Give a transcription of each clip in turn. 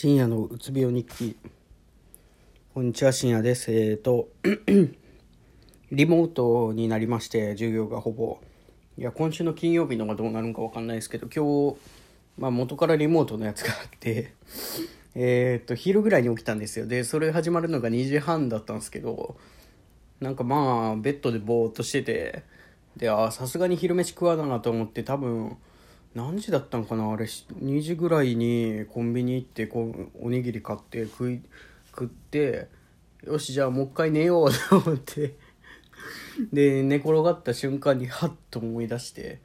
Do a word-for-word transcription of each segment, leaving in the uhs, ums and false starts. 深夜のうつ病日記。こんにちは、深夜です。えーとリモートになりまして、授業がほぼいや今週の金曜日のがどうなるのか分かんないですけど、今日、まあ、元からリモートのやつがあってえっと昼ぐらいに起きたんですよ。でそれ始まるのがにじはんだったんですけど、なんかまあベッドでぼーっとしてて、であさすがに昼飯食わななと思って、多分何時だったのかな、あれにじぐらいにコンビニ行ってこうおにぎり買って食い食ってよしじゃあもう一回寝ようと思ってで寝転がった瞬間にハッと思い出して、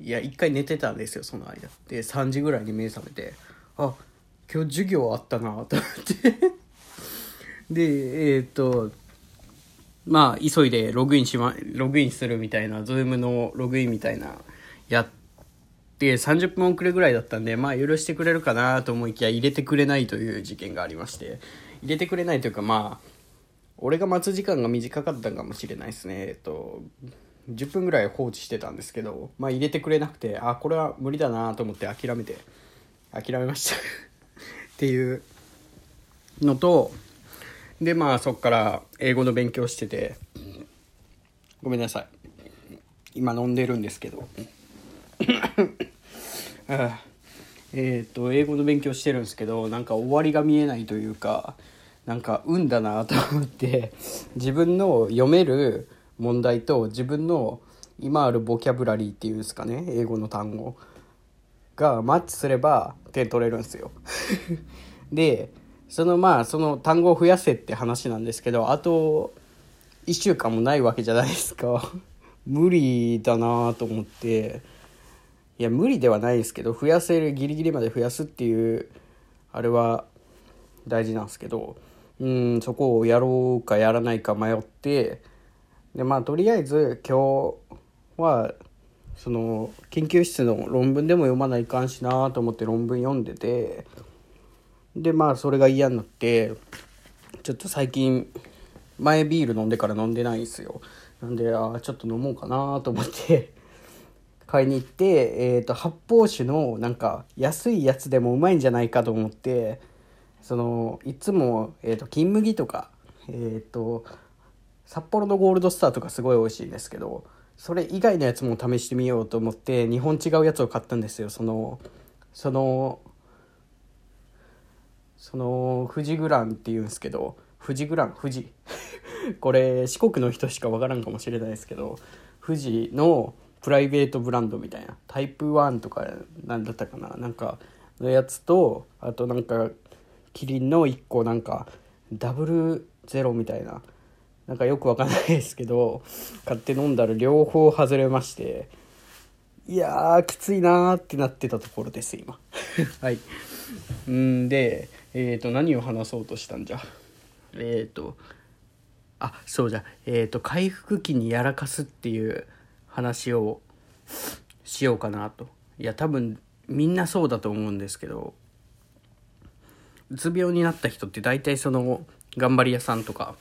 いや一回寝てたんですよその間で。さんじぐらいに目覚めて、あ今日授業あったなと思ってでえー、っとまあ急いでログインしまログインするみたいな、Zoomのログインみたいなやってさんじゅっぷん遅れぐらいだったんで、まあ許してくれるかなと思いきや入れてくれないという事件がありまして、入れてくれないというか、まあ俺が待つ時間が短かったかもしれないですね。えっとじゅっぷんぐらい放置してたんですけど、まあ入れてくれなくて、あこれは無理だなと思って諦めて諦めましたっていうのと、でまあそっから英語の勉強してて、ごめんなさい今飲んでるんですけどああえっと英語の勉強してるんですけど、なんか終わりが見えないというか、なんか運だなと思って、自分の読める問題と自分の今あるボキャブラリーっていうんですかね、英語の単語がマッチすれば点取れるんですよでそのまあその単語を増やせって話なんですけど、あといっしゅうかんもないわけじゃないですか無理だなと思って、いや無理ではないですけど、増やせるギリギリまで増やすっていうあれは大事なんですけど、うーんそこをやろうかやらないか迷って、でまあとりあえず今日はその研究室の論文でも読まないかんしなと思って論文読んでて、でまあそれが嫌になって、ちょっと最近前ビール飲んでから飲んでないんですよ。なんであちょっと飲もうかなと思って買いに行って、えー、と発泡酒のなんか安いやつでもうまいんじゃないかと思って、そのいつも、えー、と金麦とか、えー、と札幌のゴールドスターとかすごい美味しいんですけど、それ以外のやつも試してみようと思ってにほん違うやつを買ったんですよ。そのそのその富士グランっていうんですけど、富士グラン富士これ四国の人しかわからんかもしれないですけど、富士のプライベートブランドみたいなタイプワンとかなんだったかな、なんかのやつと、あとなんかキリンのいっこなんかダブルゼロみたいな、なんかよくわかんないですけど買って飲んだら両方外れまして、いやーきついなーってなってたところです今はいんでえっと何を話そうとしたんじゃ、えっとあそうじゃえっと回復期にやらかすっていう話をしようかなと。いや多分みんなそうだと思うんですけど、うつ病になった人って大体その頑張り屋さんとか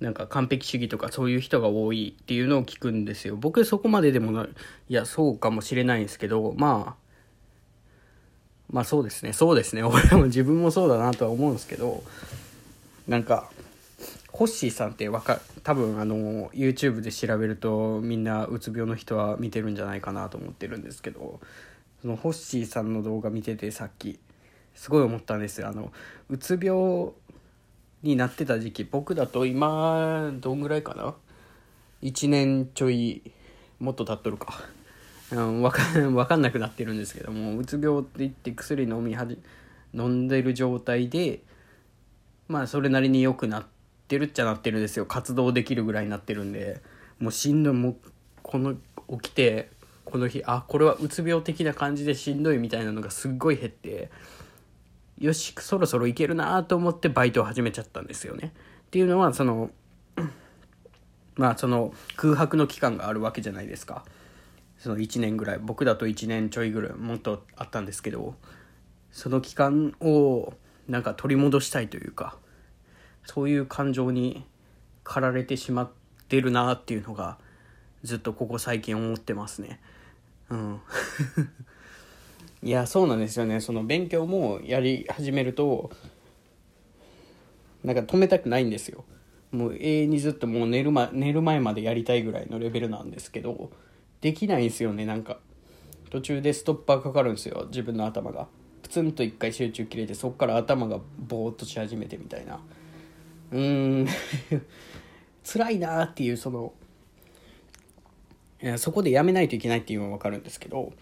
なんか完璧主義とかそういう人が多いっていうのを聞くんですよ。僕そこまででもない、いやそうかもしれないんですけど、まあまあそうですねそうですね俺も自分もそうだなとは思うんですけど、なんかホッシーさんってわか多分あの YouTube で調べるとみんなうつ病の人は見てるんじゃないかなと思ってるんですけど、そのホッシーさんの動画見ててさっきすごい思ったんですよ。あのうつ病になってた時期、僕だと今どんぐらいかな、いちねんちょいもっと経っとるか、うん、分かん、分かんなくなってるんですけども、うつ病って言って薬飲みはじ飲んでる状態で、まあそれなりに良くなってるっちゃなってるんですよ。活動できるぐらいになってるんで、もうしんどい、もうこの起きてこの日あこれはうつ病的な感じでしんどいみたいなのがすっごい減って、よしそろそろいけるなと思ってバイトを始めちゃったんですよね。っていうのはそのまあその空白の期間があるわけじゃないですか。そのいちねんぐらい、僕だといちねんちょいぐらいもっとあったんですけど、その期間をなんか取り戻したいというか、そういう感情に駆られてしまってるなっていうのがずっとここ最近思ってますね。うんいやそうなんですよね。その勉強もやり始めるとなんか止めたくないんですよ。もう永遠にずっともう寝る、ま、寝る前までやりたいぐらいのレベルなんですけどできないんですよね。なんか途中でストッパーかかるんですよ。自分の頭がプツンと一回集中切れてそこから頭がボーっとし始めてみたいな、うーん辛いなっていう、そのそこでやめないといけないっていうのは分かるんですけど、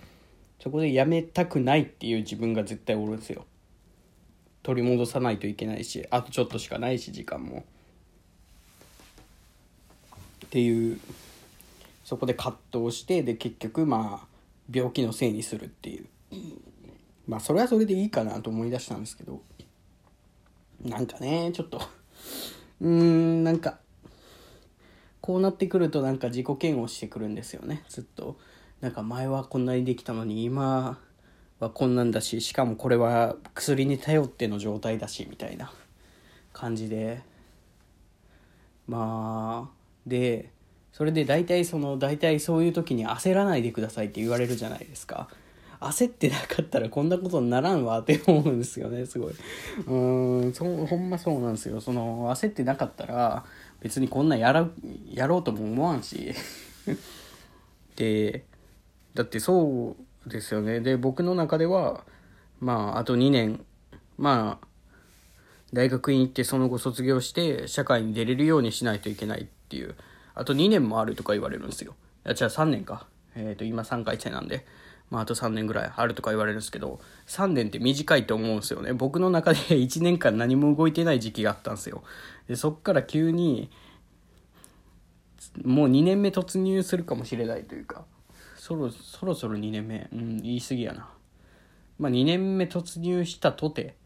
そこでやめたくないっていう自分が絶対おるんですよ。取り戻さないといけないし、あとちょっとしかないし時間もっていう、そこで葛藤してで結局まあ病気のせいにするっていう、まあそれはそれでいいかなと思い出したんですけど、なんかねちょっとうーんなんかこうなってくるとなんか自己嫌悪してくるんですよね。ずっとなんか前はこんなにできたのに今はこんなんだし、しかもこれは薬に頼っての状態だしみたいな感じで、まあでそれで大体その大体そういう時に焦らないでくださいって言われるじゃないですか。焦ってなかったらこんなことにならんわって思うんですよね。すごい、うーんそほんまそうなんですよ。その焦ってなかったら別にこんなやらやろうとも思わんしでだってそうですよね。で僕の中ではまああとにねん、まあ大学院行ってその後卒業して社会に出れるようにしないといけないっていう、あとにねんもあるとか言われるんですよ。いやじゃあさんねんか、えーと今さんかい生なんで、まあ、あとさんねんぐらいあるとか言われるんですけど、さんねんって短いと思うんですよね。僕の中でいちねんかん何も動いてない時期があったんですよ。でそっから急にもうにねんめ突入するかもしれないというか、そろそろそろにねんめ、うん言い過ぎやな、まあ、にねんめ突入したとて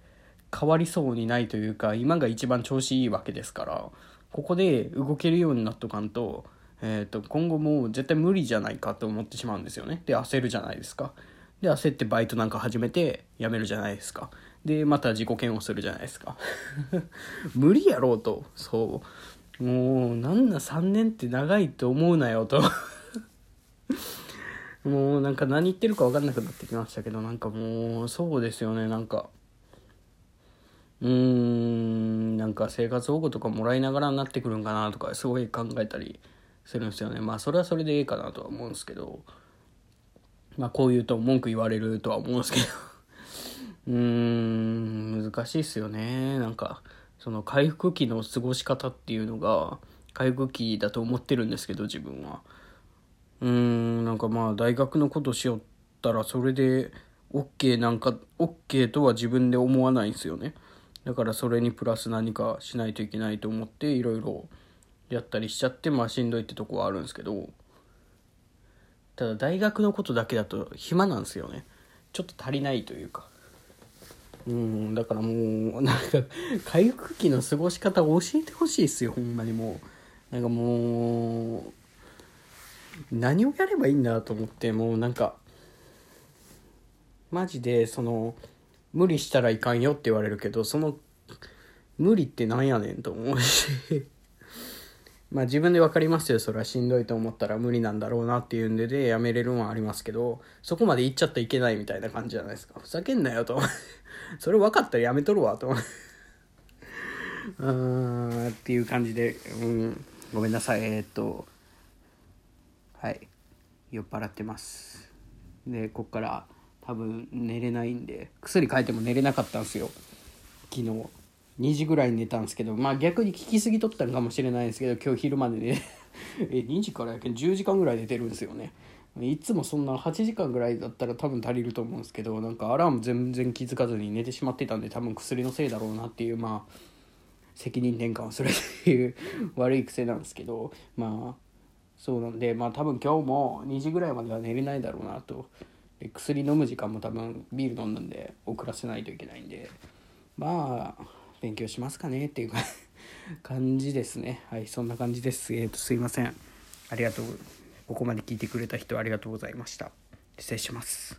変わりそうにないというか、今が一番調子いいわけですから、ここで動けるようになっとかんとえー、と今後もう絶対無理じゃないかと思ってしまうんですよね。で焦るじゃないですか。で焦ってバイトなんか始めて辞めるじゃないですか。でまた自己嫌悪するじゃないですか無理やろうと、そうもうなんなさんねんって長いと思うなよともうなんか何言ってるか分かんなくなってきましたけど、なんかもうそうですよね。なんかうーんなんか生活保護とかもらいながらになってくるんかなとかすごい考えたりするんですよね。まあそれはそれでいいかなとは思うんですけど、まあこう言うと文句言われるとは思うんですけどうーん難しいっすよね。なんかその回復期の過ごし方っていうのが回復期だと思ってるんですけど自分は、うーんなんかまあ大学のことしよったらそれで OK なんか OK とは自分で思わないんですよね。だからそれにプラス何かしないといけないと思っていろいろやったりしちゃって、まあしんどいってとこはあるんですけど、ただ大学のことだけだと暇なんですよね。ちょっと足りないというか、うんだからもうなんか回復期の過ごし方を教えてほしいですよほんまに。もうなんかもう何をやればいいんだと思って、もうなんかマジでその無理したらいかんよって言われるけど、その無理ってなんやねんと思うしまあ自分で分かりますよ。それはしんどいと思ったら無理なんだろうなっていうんででやめれるのはありますけど、そこまで行っちゃっていけないみたいな感じじゃないですか。ふざけんなよとそれ分かったらやめとるわとあーっていう感じで、うんごめんなさい。えー、っとはい酔っ払ってます。でこっから多分寝れないんで、薬変えても寝れなかったんですよ昨日。にじぐらいに寝たんですけど、まあ逆に聞きすぎとったんかもしれないんですけど、今日昼までねえにじからやけんじゅうじかんぐらい寝てるんですよね。いつもそんなはちじかんぐらいだったら多分足りると思うんですけど、なんかアラーム全然気づかずに寝てしまってたんで、多分薬のせいだろうなっていう、まあ責任転換をするっていう悪い癖なんですけど、まあそうなんで、まあ多分今日もにじぐらいまでは寝れないだろうなと。で薬飲む時間も多分ビール飲んだんで遅らせないといけないんで、まあ勉強しますかねっていう感じですね。はいそんな感じです。えーとすいません、ありがとう。ここまで聞いてくれた人ありがとうございました。失礼します。